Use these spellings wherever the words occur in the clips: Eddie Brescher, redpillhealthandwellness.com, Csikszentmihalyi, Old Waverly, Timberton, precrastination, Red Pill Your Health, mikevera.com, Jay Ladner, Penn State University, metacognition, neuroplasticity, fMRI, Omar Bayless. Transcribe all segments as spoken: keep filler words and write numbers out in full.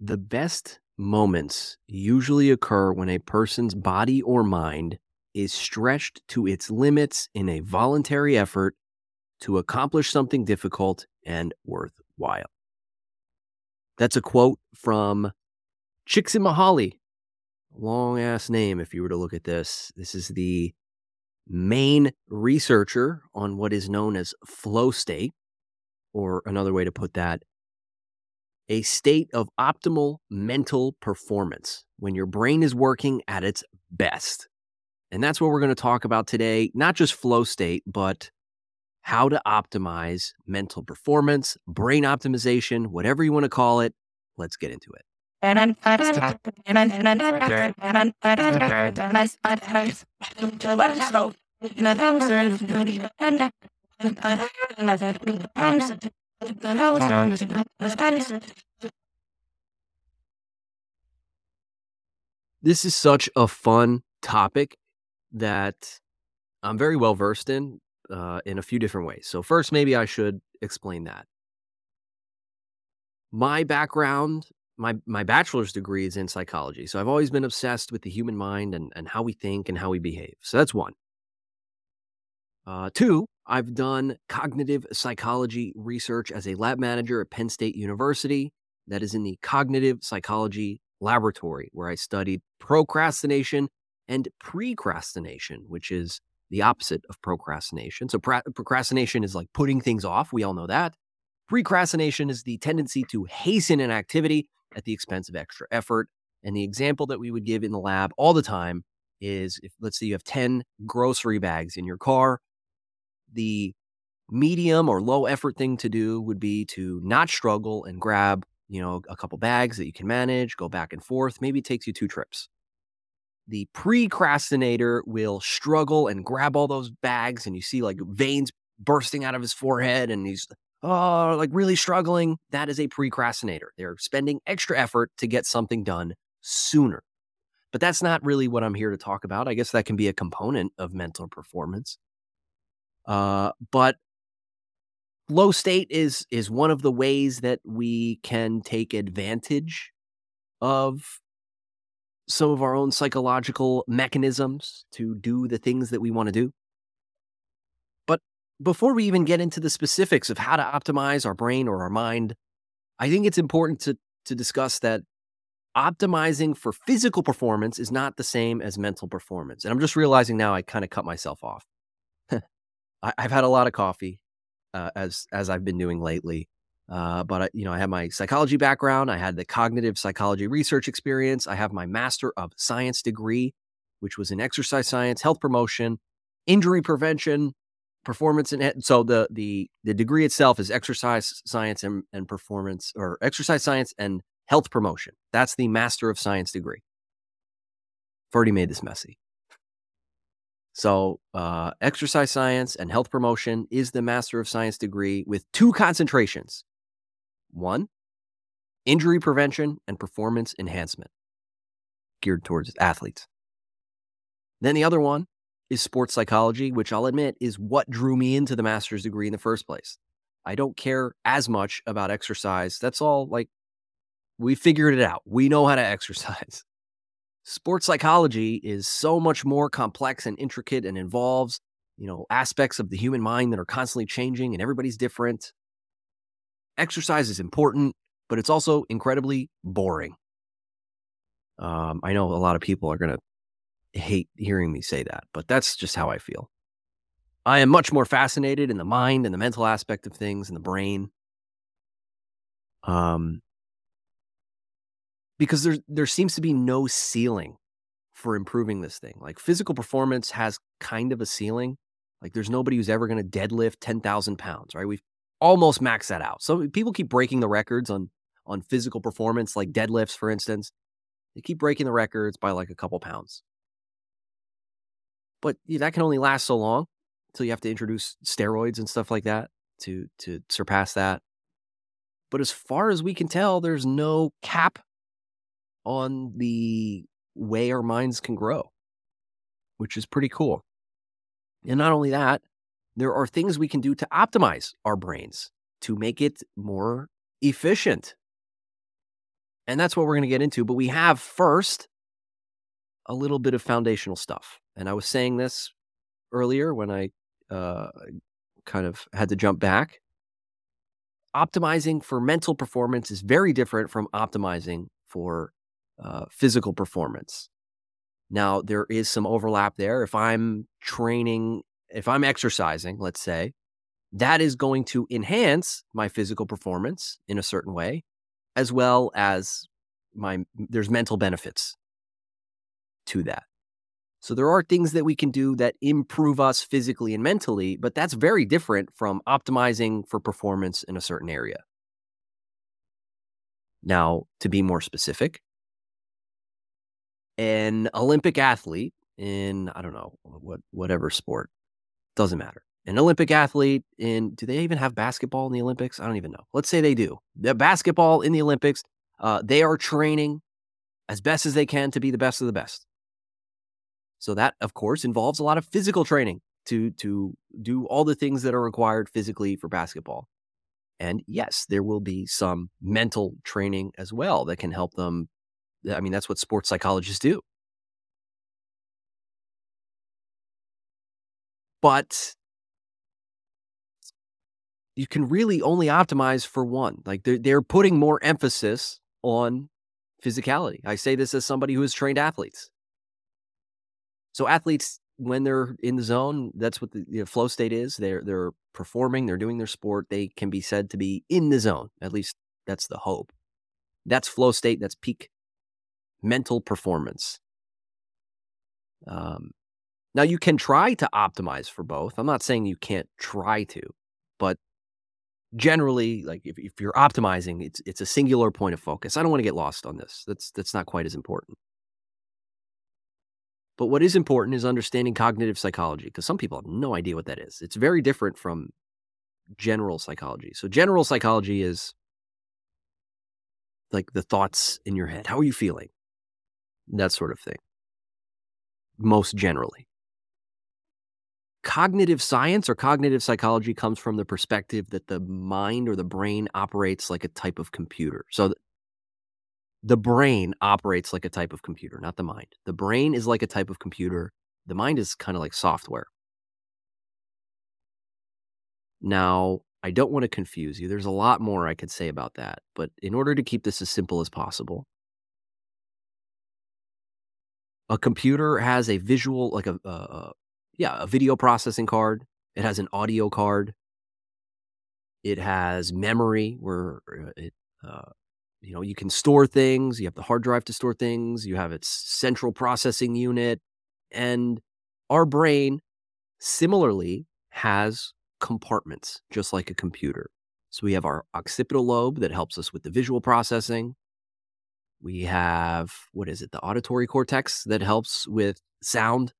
The best moments usually occur when a person's body or mind is stretched to its limits in a voluntary effort to accomplish something difficult and worthwhile. That's a quote from Csikszentmihalyi. Long-ass name if you were to look at this. This is the main researcher on what is known as flow state, or another way to put that, a state of optimal mental performance when your brain is working at its best. And that's what we're going to talk about today, not just flow state, but how to optimize mental performance, brain optimization, whatever you want to call it. Let's get into it. This is such a fun topic that I'm very well versed in, uh, in a few different ways. So first, maybe I should explain that. My background My my bachelor's degree is in psychology, so I've always been obsessed with the human mind and, and how we think and how we behave. So that's one. Uh, two, I've done cognitive psychology research as a lab manager at Penn State University. That is in the cognitive psychology laboratory, where I studied procrastination and precrastination, which is the opposite of procrastination. So pra- procrastination is like putting things off. We all know that. Precrastination is the tendency to hasten an activity at the expense of extra effort. And the example that we would give in the lab all the time is, if let's say you have ten grocery bags in your car, the medium or low effort thing to do would be to not struggle and grab, you know, a couple bags that you can manage, go back and forth. Maybe it takes you two trips. The precrastinator will struggle and grab all those bags, and you see like veins bursting out of his forehead and he's oh, like really struggling. That is a precrastinator. They're spending extra effort to get something done sooner. But that's not really what I'm here to talk about. I guess that can be a component of mental performance. Uh, but flow state is is one of the ways that we can take advantage of some of our own psychological mechanisms to do the things that we want to do. Before we even get into the specifics of how to optimize our brain or our mind, I think it's important to, to discuss that optimizing for physical performance is not the same as mental performance. And I'm just realizing now I kind of cut myself off. I, I've had a lot of coffee uh, as as I've been doing lately. Uh, but I, you know, I have my psychology background. I had the cognitive psychology research experience. I have my Master of Science degree, which was in exercise science, health promotion, injury prevention, performance, and so the the the degree itself is exercise science and, and performance, or exercise science and health promotion. That's the Master of Science degree. I've already made this messy. So uh, exercise science and health promotion is the Master of Science degree with two concentrations. One, injury prevention and performance enhancement, geared towards athletes. Then the other one is sports psychology, which I'll admit is what drew me into the master's degree in the first place. I don't care as much about exercise. That's all, like, we figured it out. We know how to exercise. Sports psychology is so much more complex and intricate and involves, you know, aspects of the human mind that are constantly changing and everybody's different. Exercise is important, but it's also incredibly boring. Um, I know a lot of people are going to hate hearing me say that, but that's just how I feel. I am much more fascinated in the mind and the mental aspect of things and the brain. Um, because there, there seems to be no ceiling for improving this thing. Like, physical performance has kind of a ceiling. Like, there's nobody who's ever going to deadlift ten thousand pounds, right? We've almost maxed that out. So people keep breaking the records on, on physical performance, like deadlifts, for instance. They keep breaking the records by like a couple pounds. But that can only last so long until you have to introduce steroids and stuff like that to, to surpass that. But as far as we can tell, there's no cap on the way our minds can grow, which is pretty cool. And not only that, there are things we can do to optimize our brains to make it more efficient. And that's what we're going to get into. But we have first a little bit of foundational stuff. And I was saying this earlier when I uh, kind of had to jump back. Optimizing for mental performance is very different from optimizing for uh, physical performance. Now, there is some overlap there. If I'm training, if I'm exercising, let's say, that is going to enhance my physical performance in a certain way, as well as my, there's mental benefits to that. So there are things that we can do that improve us physically and mentally, but that's very different from optimizing for performance in a certain area. Now, to be more specific, an Olympic athlete in, I don't know, what whatever sport, doesn't matter. An Olympic athlete in, do they even have basketball in the Olympics? I don't even know. Let's say they do. The basketball in the Olympics, uh, they are training as best as they can to be the best of the best. So that, of course, involves a lot of physical training to, to do all the things that are required physically for basketball. And yes, there will be some mental training as well that can help them. I mean, that's what sports psychologists do. But you can really only optimize for one. Like they're, they're putting more emphasis on physicality. I say this as somebody who has trained athletes. So athletes, when they're in the zone, that's what the you know, flow state is. They're, they're performing, they're doing their sport. They can be said to be in the zone. At least that's the hope. That's flow state. That's peak mental performance. Um, now you can try to optimize for both. I'm not saying you can't try to, but generally, like if, if you're optimizing, it's it's a singular point of focus. I don't want to get lost on this. That's that's not quite as important. But what is important is understanding cognitive psychology, because some people have no idea what that is. It's very different from general psychology. So general psychology is like the thoughts in your head. How are you feeling? That sort of thing. Most generally. Cognitive science or cognitive psychology comes from the perspective that the mind or the brain operates like a type of computer. So the brain operates like a type of computer, not the mind. The brain is like a type of computer. The mind is kind of like software. Now, I don't want to confuse you. There's a lot more I could say about that. But in order to keep this as simple as possible, a computer has a visual, like a, a, a Yeah, a video processing card. It has an audio card. It has memory where it, uh, you know, you can store things. You have the hard drive to store things. You have its central processing unit. And our brain similarly has compartments, just like a computer. So we have our occipital lobe that helps us with the visual processing. We have, what is it, the auditory cortex that helps with sound.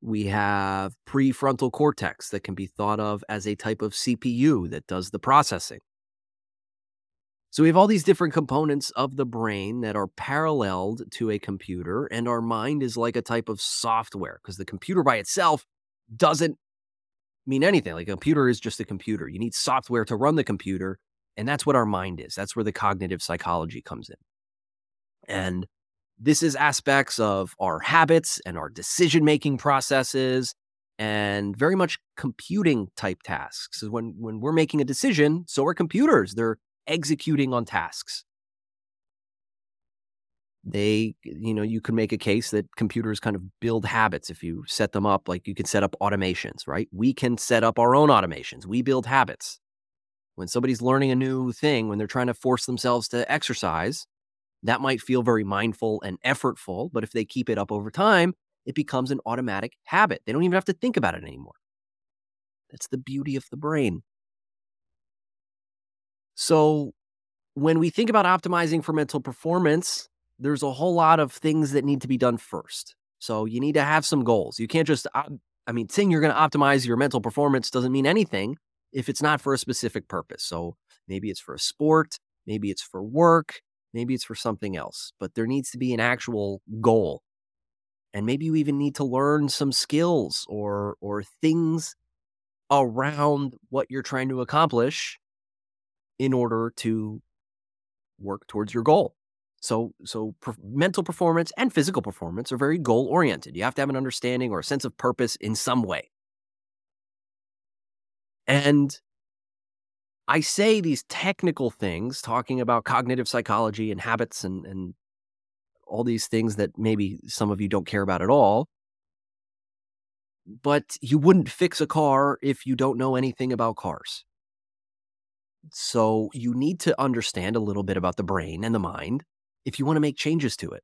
We have prefrontal cortex that can be thought of as a type of C P U that does the processing. So we have all these different components of the brain that are paralleled to a computer, and our mind is like a type of software because the computer by itself doesn't mean anything. Like a computer is just a computer. You need software to run the computer, and that's what our mind is. That's where the cognitive psychology comes in. And this is aspects of our habits and our decision-making processes and very much computing type tasks. So when, when we're making a decision, so are computers. They're executing on tasks. They, you know, you can make a case that computers kind of build habits if you set them up, like you can set up automations, right? We can set up our own automations. We build habits. When somebody's learning a new thing, when they're trying to force themselves to exercise, that might feel very mindful and effortful, but if they keep it up over time, it becomes an automatic habit. They don't even have to think about it anymore. That's the beauty of the brain. So when we think about optimizing for mental performance, there's a whole lot of things that need to be done first. So you need to have some goals. You can't just, I mean, saying you're going to optimize your mental performance doesn't mean anything if it's not for a specific purpose. So maybe it's for a sport, maybe it's for work, maybe it's for something else, but there needs to be an actual goal. And maybe you even need to learn some skills or or things around what you're trying to accomplish in order to work towards your goal. So, so per- mental performance and physical performance are very goal-oriented. You have to have an understanding or a sense of purpose in some way. And I say these technical things, talking about cognitive psychology and habits and, and all these things that maybe some of you don't care about at all. But you wouldn't fix a car if you don't know anything about cars. So you need to understand a little bit about the brain and the mind if you want to make changes to it.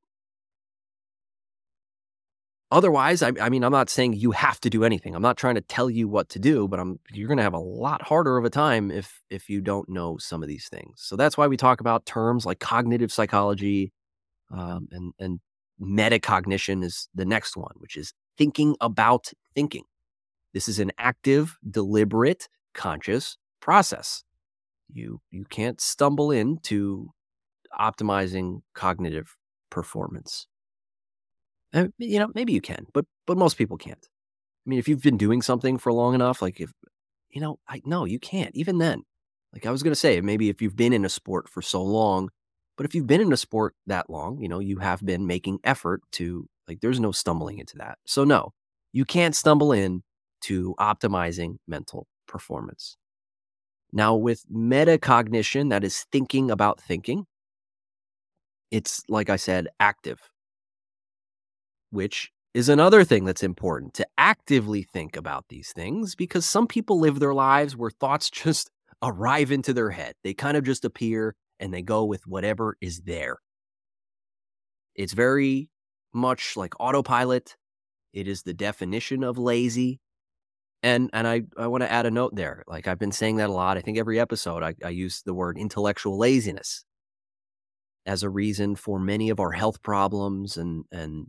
Otherwise, I, I mean, I'm not saying you have to do anything. I'm not trying to tell you what to do, but I'm, you're going to have a lot harder of a time if if you don't know some of these things. So that's why we talk about terms like cognitive psychology, um, and, and metacognition is the next one, which is thinking about thinking. This is an active, deliberate, conscious process. You, you can't stumble into optimizing cognitive performance. And, you know, maybe you can, but but most people can't. I mean, if you've been doing something for long enough, like if, you know, I no, you can't, even then. Like I was going to say, maybe if you've been in a sport for so long, but if you've been in a sport that long, you know, you have been making effort to, like, there's no stumbling into that. So no, you can't stumble in to optimizing mental performance. Now with metacognition, that is thinking about thinking, it's, like I said, active, which is another thing that's important, to actively think about these things, because some people live their lives where thoughts just arrive into their head. They kind of just appear and they go with whatever is there. It's very much like autopilot. It is the definition of lazy. And and I, I want to add a note there. Like I've been saying that a lot. I think every episode I, I use the word intellectual laziness as a reason for many of our health problems and and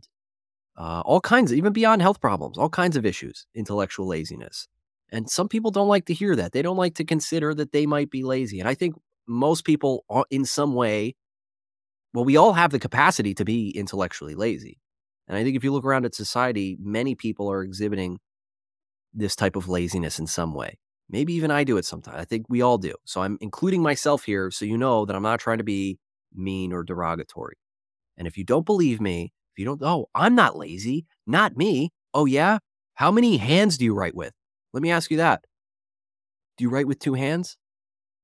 Uh, all kinds, of, even beyond health problems, all kinds of issues, intellectual laziness. And some people don't like to hear that. They don't like to consider that they might be lazy. And I think most people in some way, well, we all have the capacity to be intellectually lazy. And I think if you look around at society, many people are exhibiting this type of laziness in some way. Maybe even I do it sometimes. I think we all do. So I'm including myself here so you know that I'm not trying to be mean or derogatory. And if you don't believe me, if you don't, oh, I'm not lazy, not me. Oh, yeah? How many hands do you write with? Let me ask you that. Do you write with two hands?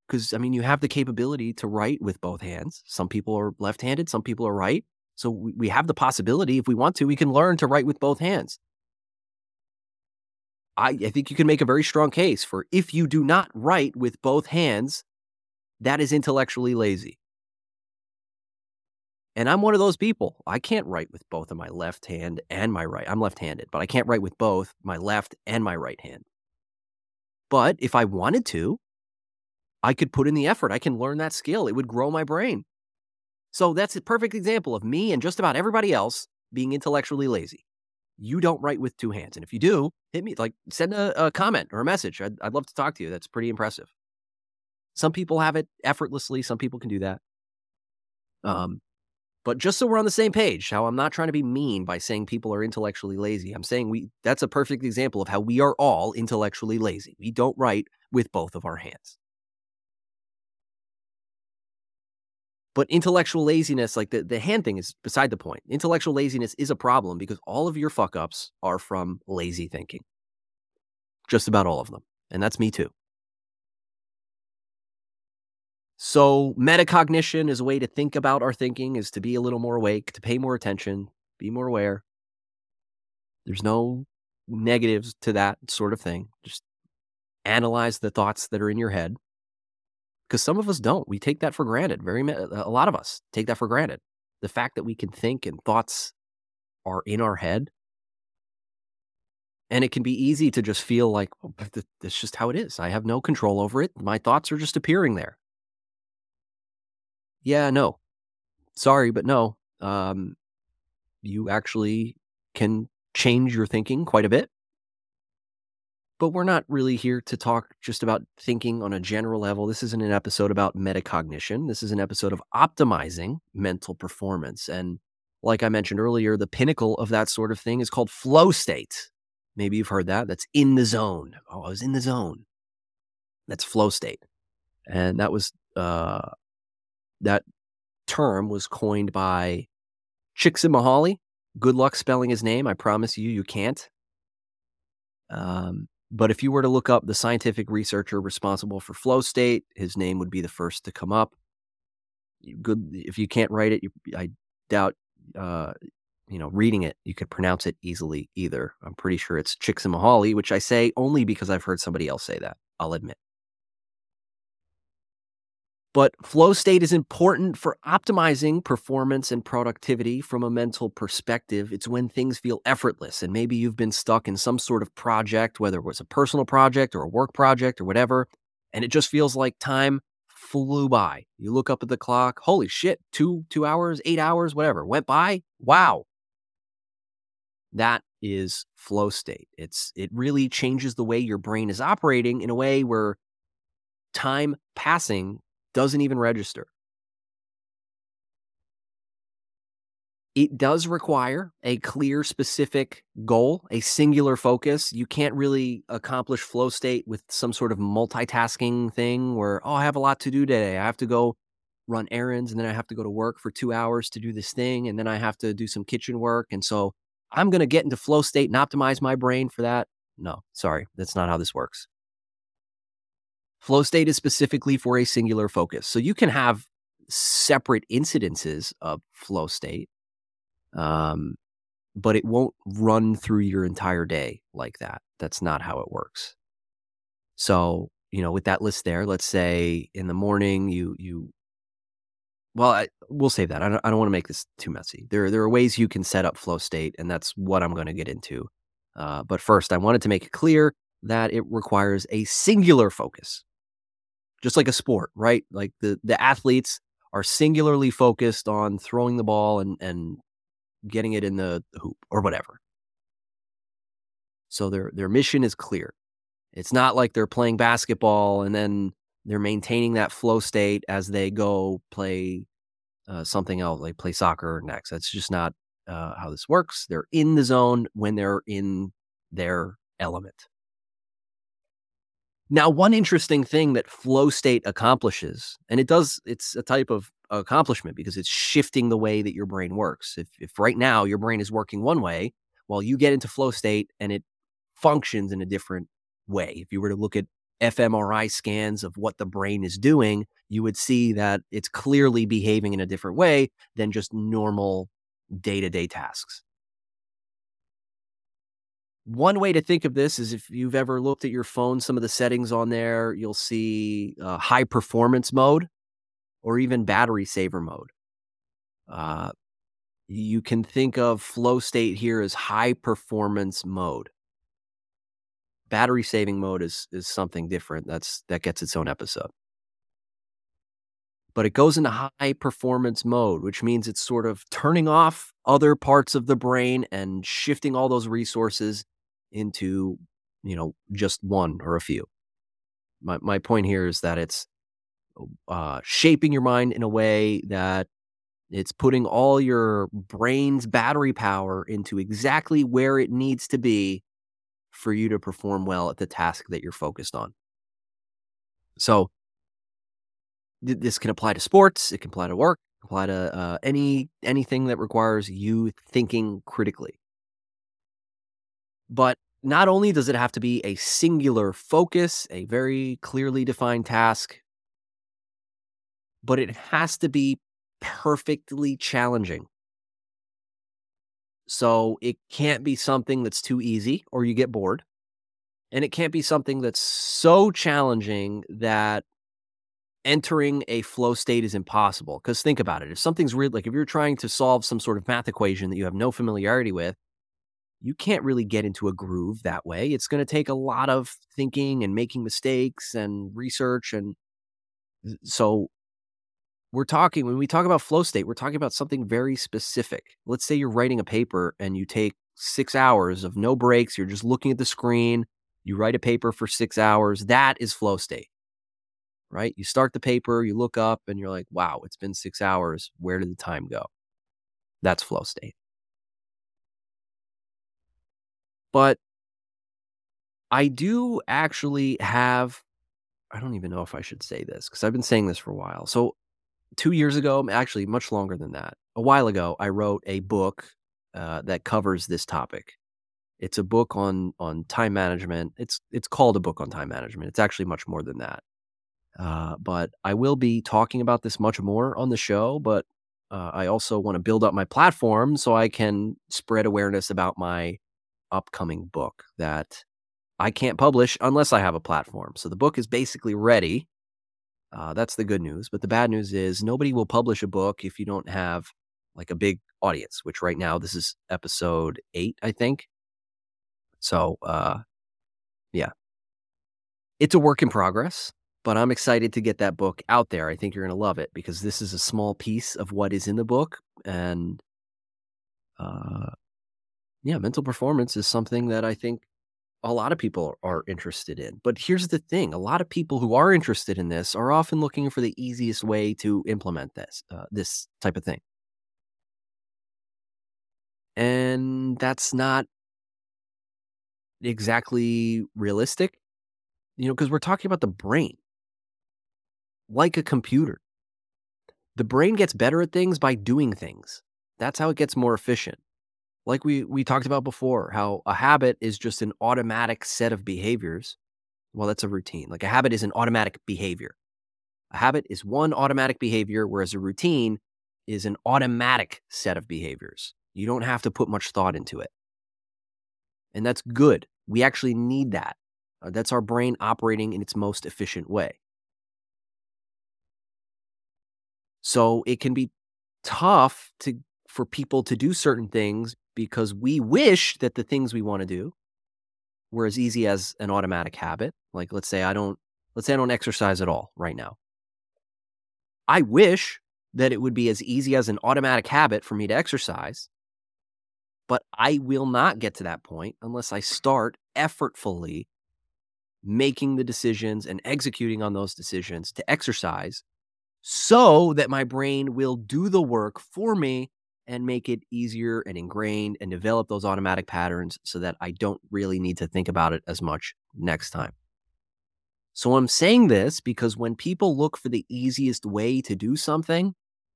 Because, I mean, you have the capability to write with both hands. Some people are left-handed, some people are right. So we, we have the possibility, if we want to, we can learn to write with both hands. I, I think you can make a very strong case for if you do not write with both hands, that is intellectually lazy. And I'm one of those people. I can't write with both of my left hand and my right. I'm left-handed, but I can't write with both my left and my right hand. But if I wanted to, I could put in the effort. I can learn that skill. It would grow my brain. So that's a perfect example of me and just about everybody else being intellectually lazy. You don't write with two hands. And if you do, hit me, like send a, a comment or a message. I'd, I'd love to talk to you. That's pretty impressive. Some people have it effortlessly. Some people can do that. Um. But just so we're on the same page, how I'm not trying to be mean by saying people are intellectually lazy. I'm saying we that's a perfect example of how we are all intellectually lazy. We don't write with both of our hands. But intellectual laziness, like the, the hand thing is beside the point. Intellectual laziness is a problem because all of your fuck-ups are from lazy thinking. Just about all of them. And that's me too. So metacognition is a way to think about our thinking, is to be a little more awake, to pay more attention, be more aware. There's no negatives to that sort of thing. Just analyze the thoughts that are in your head. Because some of us don't. We take that for granted. Very A lot of us take that for granted. The fact that we can think and thoughts are in our head. And it can be easy to just feel like, oh, that's just how it is. I have no control over it. My thoughts are just appearing there. Yeah, no, sorry, but no, um, you actually can change your thinking quite a bit, but we're not really here to talk just about thinking on a general level. This isn't an episode about metacognition. This is an episode of optimizing mental performance. And like I mentioned earlier, the pinnacle of that sort of thing is called flow state. Maybe you've heard that. That's in the zone. Oh, I was in the zone. That's flow state. And that was, uh, That term was coined by Csikszentmihalyi. Good luck spelling his name. I promise you, you can't. Um, but if you were to look up the scientific researcher responsible for flow state, his name would be the first to come up. Good. If you can't write it, you, I doubt, uh, you know, reading it, you could pronounce it easily either. I'm pretty sure it's Csikszentmihalyi, which I say only because I've heard somebody else say that, I'll admit. But flow state is important for optimizing performance and productivity from a mental perspective. It's when things feel effortless, and maybe you've been stuck in some sort of project, whether it was a personal project or a work project or whatever, and it just feels like time flew by. You look up at the clock, holy shit, two, two hours, eight hours, whatever, went by. Wow. That is flow state. It's, it really changes the way your brain is operating in a way where time passing doesn't even register. It does require a clear, specific goal, a singular focus. You can't really accomplish flow state with some sort of multitasking thing where, oh, I have a lot to do today. I have to go run errands, and then I have to go to work for two hours to do this thing, and then I have to do some kitchen work. And so I'm going to get into flow state and optimize my brain for that. No, sorry, that's not how this works. Flow state is specifically for a singular focus. So you can have separate incidences of flow state, um, but it won't run through your entire day like that. That's not how it works. So, you know, with that list there, let's say in the morning you, you well, I, we'll save that. I don't, I don't want to make this too messy. There, there are ways you can set up flow state, and that's what I'm going to get into. Uh, but first, I wanted to make it clear that it requires a singular focus. Just like a sport, right? Like the, the athletes are singularly focused on throwing the ball and, and getting it in the hoop or whatever. So their, their mission is clear. It's not like they're playing basketball and then they're maintaining that flow state as they go play uh, something else, like play soccer next. That's just not uh, how this works. They're in the zone when they're in their element. Now, one interesting thing that flow state accomplishes, and it does, it's a type of accomplishment because it's shifting the way that your brain works. If, if right now your brain is working one way, well, you get into flow state and it functions in a different way. If you were to look at f M R I scans of what the brain is doing, you would see that it's clearly behaving in a different way than just normal day-to-day tasks. One way to think of this is if you've ever looked at your phone, some of the settings on there, you'll see uh, high performance mode or even battery saver mode. Uh, you can think of flow state here as high performance mode. Battery saving mode is is something different. That's that gets its own episode. But it goes into high performance mode, which means it's sort of turning off other parts of the brain and shifting all those resources into, you know, just one or a few. My my point here is that it's uh, shaping your mind in a way that it's putting all your brain's battery power into exactly where it needs to be for you to perform well at the task that you're focused on. So this can apply to sports, it can apply to work, apply to uh, any anything that requires you thinking critically. But not only does it have to be a singular focus, a very clearly defined task, but it has to be perfectly challenging. So it can't be something that's too easy or you get bored. And it can't be something that's so challenging that entering a flow state is impossible. Because think about it. If something's real, like if you're trying to solve some sort of math equation that you have no familiarity with, you can't really get into a groove that way. It's going to take a lot of thinking and making mistakes and research. And so we're talking, when we talk about flow state, we're talking about something very specific. Let's say you're writing a paper and you take six hours of no breaks. You're just looking at the screen. You write a paper for six hours. That is flow state. Right? You start the paper, you look up, and you're like, wow, it's been six hours. Where did the time go? That's flow state. But I do actually have, I don't even know if I should say this because I've been saying this for a while. So two years ago, actually much longer than that, a while ago, I wrote a book uh, that covers this topic. It's a book on on time management. It's it's called a book on time management. It's actually much more than that. Uh, but I will be talking about this much more on the show, but uh, I also want to build up my platform so I can spread awareness about my upcoming book that I can't publish unless I have a platform. So the book is basically ready. Uh, that's the good news. But the bad news is nobody will publish a book if you don't have like a big audience, which right now, this is episode eight, I think. So, uh, yeah, it's a work in progress, but I'm excited to get that book out there. I think you're going to love it because this is a small piece of what is in the book. And, uh, yeah, mental performance is something that I think a lot of people are interested in. But here's the thing. A lot of people who are interested in this are often looking for the easiest way to implement this, uh, this type of thing. And that's not exactly realistic, you know, because we're talking about the brain. Like a computer, the brain gets better at things by doing things. That's how it gets more efficient. Like we we talked about before, how a habit is just an automatic set of behaviors. Well, that's a routine. Like a habit is an automatic behavior. A habit is one automatic behavior, whereas a routine is an automatic set of behaviors. You don't have to put much thought into it. And that's good. We actually need that. Uh, that's our brain operating in its most efficient way. So it can be tough to for people to do certain things because we wish that the things we want to do were as easy as an automatic habit. Like let's say I don't let's say I don't exercise at all right now. I wish that it would be as easy as an automatic habit for me to exercise. But I will not get to that point unless I start effortfully making the decisions and executing on those decisions to exercise so that my brain will do the work for me and make it easier and ingrained and develop those automatic patterns so that I don't really need to think about it as much next time. So I'm saying this because when people look for the easiest way to do something,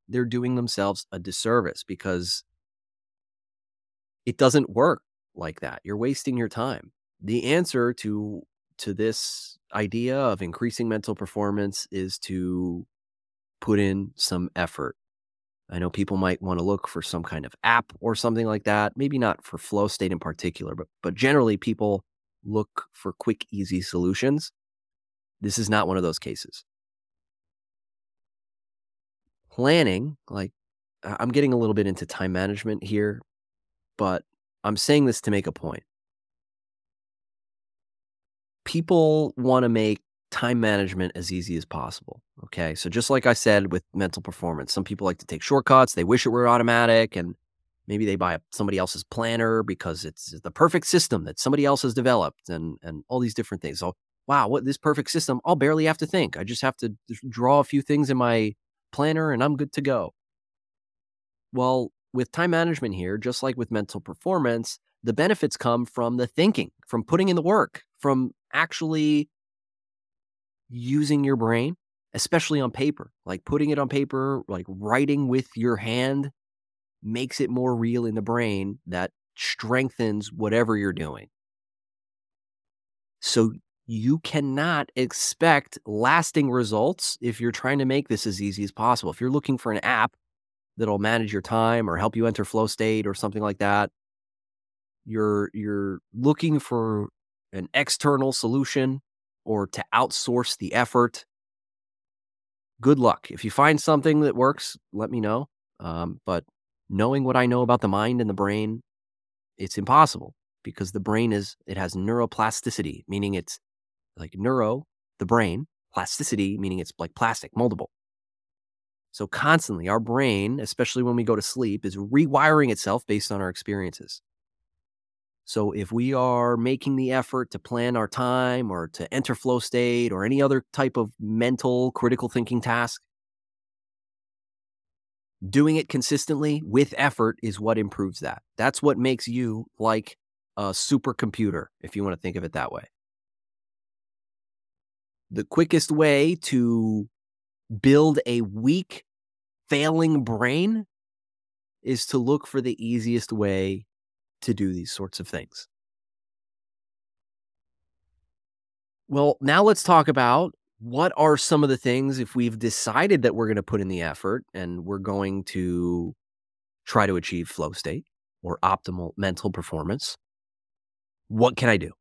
they're doing themselves a disservice because it doesn't work like that. You're wasting your time. The answer to to this idea of increasing mental performance is to put in some effort. I know people might want to look for some kind of app or something like that. Maybe not for flow state in particular, but but generally people look for quick, easy solutions. This is not one of those cases. Planning, like I'm getting a little bit into time management here, but I'm saying this to make a point. People want to make time management as easy as possible, okay? So just like I said with mental performance, some people like to take shortcuts. They wish it were automatic, and maybe they buy somebody else's planner because it's the perfect system that somebody else has developed and, and all these different things. So, wow, what this perfect system, I'll barely have to think. I just have to draw a few things in my planner, and I'm good to go. Well, with time management here, just like with mental performance, the benefits come from the thinking, from putting in the work, from actually using your brain, especially on paper. Like putting it on paper, like writing with your hand makes it more real in the brain. That strengthens whatever you're doing. So you cannot expect lasting results if you're trying to make this as easy as possible. If you're looking for an app that'll manage your time or help you enter flow state or something like that, You're you're looking for an external solution or to outsource the effort. Good luck. If you find something that works, let me know. Um, but knowing what I know about the mind and the brain, it's impossible because the brain is it has neuroplasticity, meaning it's like neuro, the brain, plasticity, meaning it's like plastic, moldable. So constantly our brain, especially when we go to sleep, is rewiring itself based on our experiences. So if we are making the effort to plan our time or to enter flow state or any other type of mental critical thinking task, doing it consistently with effort is what improves that. That's what makes you like a supercomputer, if you want to think of it that way. The quickest way to build a weak failing brain is to look for the easiest way to do these sorts of things. Well, now let's talk about what are some of the things, if we've decided that we're going to put in the effort and we're going to try to achieve flow state or optimal mental performance, what can I do?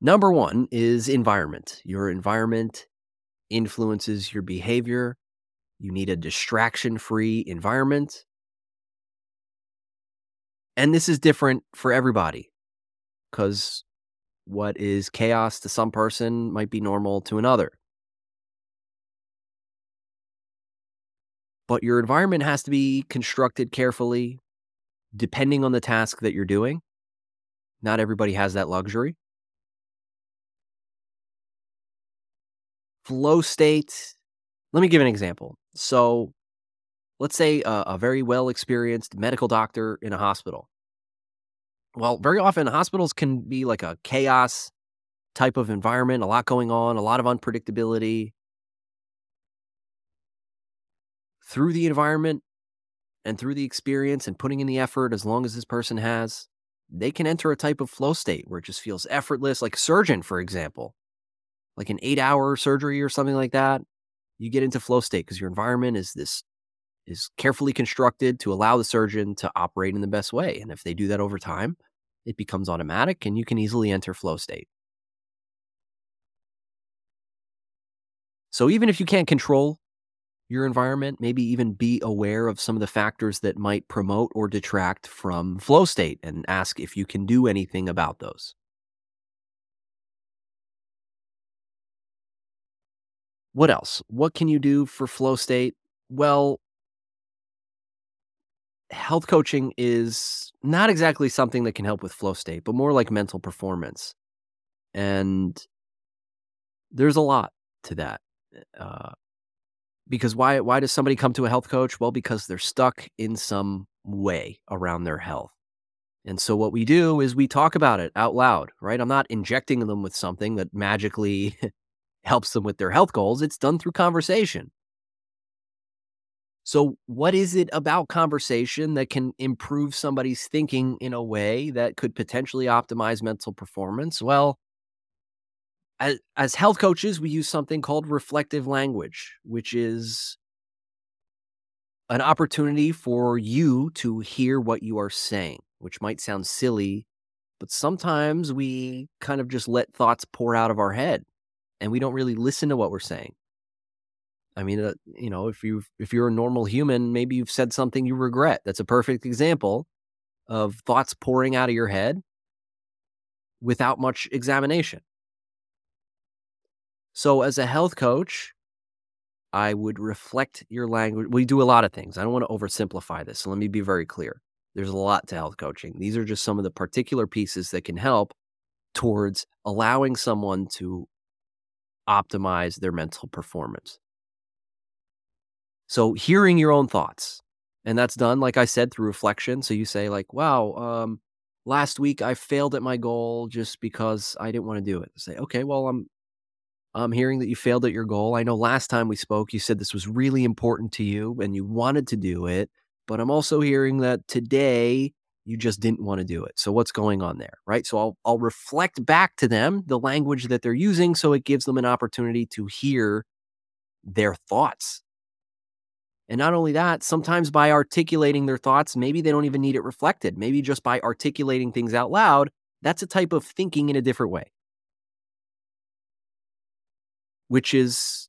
Number one is environment. Your environment influences your behavior. You need a distraction-free environment. And this is different for everybody, because what is chaos to some person might be normal to another. But your environment has to be constructed carefully, depending on the task that you're doing. Not everybody has that luxury. Flow state. Let me give an example. So let's say a, a very well-experienced medical doctor in a hospital. Well, very often hospitals can be like a chaos type of environment, a lot going on, a lot of unpredictability. Through the environment and through the experience and putting in the effort, as long as this person has, they can enter a type of flow state where it just feels effortless, like a surgeon, for example, like an eight-hour surgery or something like that. You get into flow state because your environment is this is carefully constructed to allow the surgeon to operate in the best way. And if they do that over time, it becomes automatic and you can easily enter flow state. So even if you can't control your environment, maybe even be aware of some of the factors that might promote or detract from flow state and ask if you can do anything about those. What else? What can you do for flow state? Well, health coaching is not exactly something that can help with flow state, but more like mental performance. And there's a lot to that. Uh, because why, why does somebody come to a health coach? Well, because they're stuck in some way around their health. And so what we do is we talk about it out loud, right? I'm not injecting them with something that magically helps them with their health goals. It's done through conversation. So what is it about conversation that can improve somebody's thinking in a way that could potentially optimize mental performance? Well, as, as health coaches, we use something called reflective language, which is an opportunity for you to hear what you are saying, which might sound silly, but sometimes we kind of just let thoughts pour out of our head and we don't really listen to what we're saying. I mean, uh, you know, if you if you're a normal human, maybe you've said something you regret. That's a perfect example of thoughts pouring out of your head without much examination. So as a health coach, I would reflect your language. We do a lot of things. I don't want to oversimplify this. So let me be very clear. There's a lot to health coaching. These are just some of the particular pieces that can help towards allowing someone to optimize their mental performance. So hearing your own thoughts, and that's done, like I said, through reflection. So you say like, wow, um, last week I failed at my goal just because I didn't want to do it. Say, okay, well, I'm, I'm hearing that you failed at your goal. I know last time we spoke, you said this was really important to you and you wanted to do it, but I'm also hearing that today you just didn't want to do it. So what's going on there, right? So I'll, I'll reflect back to them the language that they're using so it gives them an opportunity to hear their thoughts. And not only that, sometimes by articulating their thoughts, maybe they don't even need it reflected. Maybe just by articulating things out loud, that's a type of thinking in a different way, which is,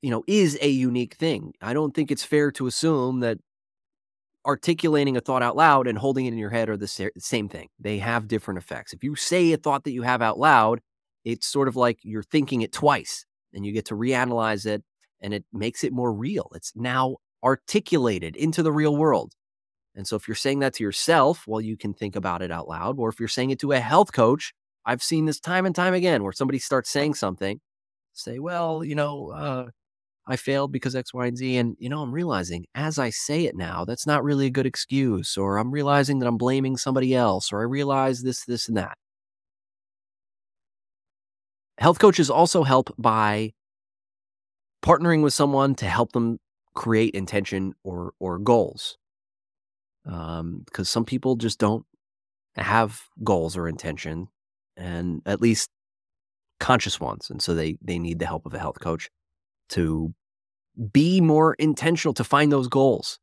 you know, is a unique thing. I don't think it's fair to assume that articulating a thought out loud and holding it in your head are the same thing. They have different effects. If you say a thought that you have out loud, it's sort of like you're thinking it twice and you get to reanalyze it. And it makes it more real. It's now articulated into the real world. And so if you're saying that to yourself, well, you can think about it out loud. Or if you're saying it to a health coach, I've seen this time and time again where somebody starts saying something, say, well, you know, uh, I failed because X, Y, and Z. And, you know, I'm realizing as I say it now, that's not really a good excuse. Or I'm realizing that I'm blaming somebody else. Or I realize this, this, and that. Health coaches also help by partnering with someone to help them create intention or or goals. Um, because some people just don't have goals or intention, and at least conscious ones. And so they they need the help of a health coach to be more intentional, to find those goals.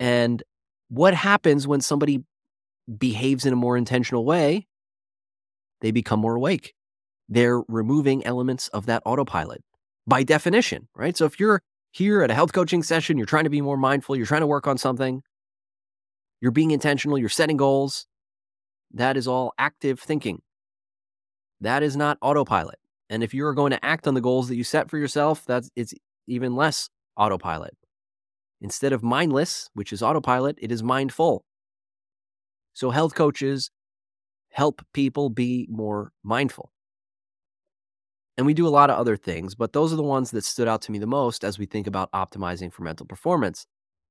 And what happens when somebody behaves in a more intentional way? They become more awake. They're removing elements of that autopilot by definition, right? So if you're here at a health coaching session, you're trying to be more mindful, you're trying to work on something, you're being intentional, you're setting goals, that is all active thinking. That is not autopilot. And if you're going to act on the goals that you set for yourself, that's it's even less autopilot. Instead of mindless, which is autopilot, it is mindful. So health coaches help people be more mindful. And we do a lot of other things, but those are the ones that stood out to me the most as we think about optimizing for mental performance.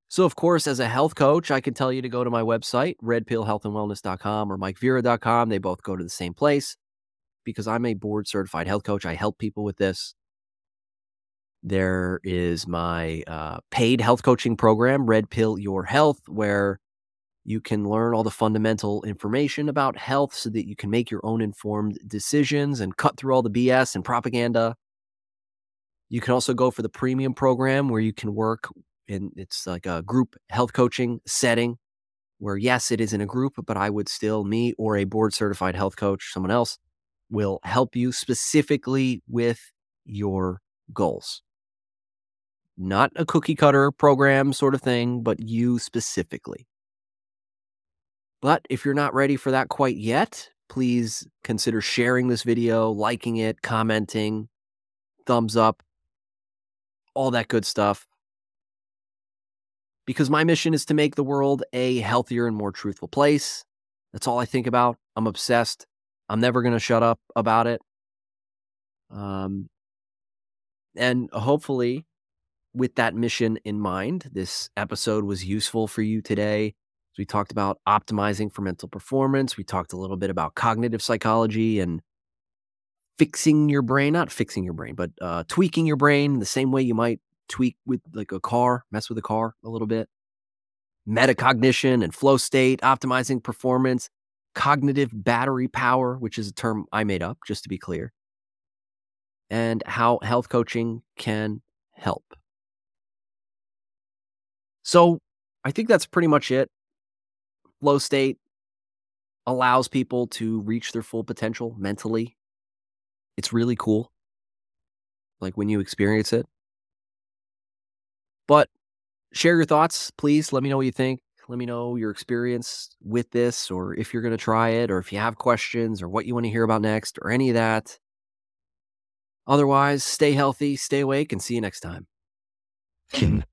So, of course, as a health coach, I can tell you to go to my website, red pill health and wellness dot com or mike vera dot com. They both go to the same place because I'm a board-certified health coach. I help people with this. There is my uh, paid health coaching program, Red Pill Your Health, where you can learn all the fundamental information about health so that you can make your own informed decisions and cut through all the B S and propaganda. You can also go for the premium program where you can work in, it's like a group health coaching setting where, yes, it is in a group, but I would still, me or a board-certified health coach, someone else, will help you specifically with your goals. Not a cookie cutter program sort of thing, but you specifically. But if you're not ready for that quite yet, please consider sharing this video, liking it, commenting, thumbs up, all that good stuff. Because my mission is to make the world a healthier and more truthful place. That's all I think about. I'm obsessed. I'm never going to shut up about it. Um, and hopefully, with that mission in mind, this episode was useful for you today. We talked about optimizing for mental performance. We talked a little bit about cognitive psychology and fixing your brain, not fixing your brain, but uh, tweaking your brain the same way you might tweak with like a car, mess with a car a little bit. Metacognition and flow state, optimizing performance, cognitive battery power, which is a term I made up, just to be clear, and how health coaching can help. So I think that's pretty much it. Flow state allows people to reach their full potential mentally. It's really cool, like when you experience it. But share your thoughts, please. Let me know what you think. Let me know your experience with this, or if you're going to try it, or if you have questions, or what you want to hear about next, or any of that. Otherwise, stay healthy, stay awake, and see you next time.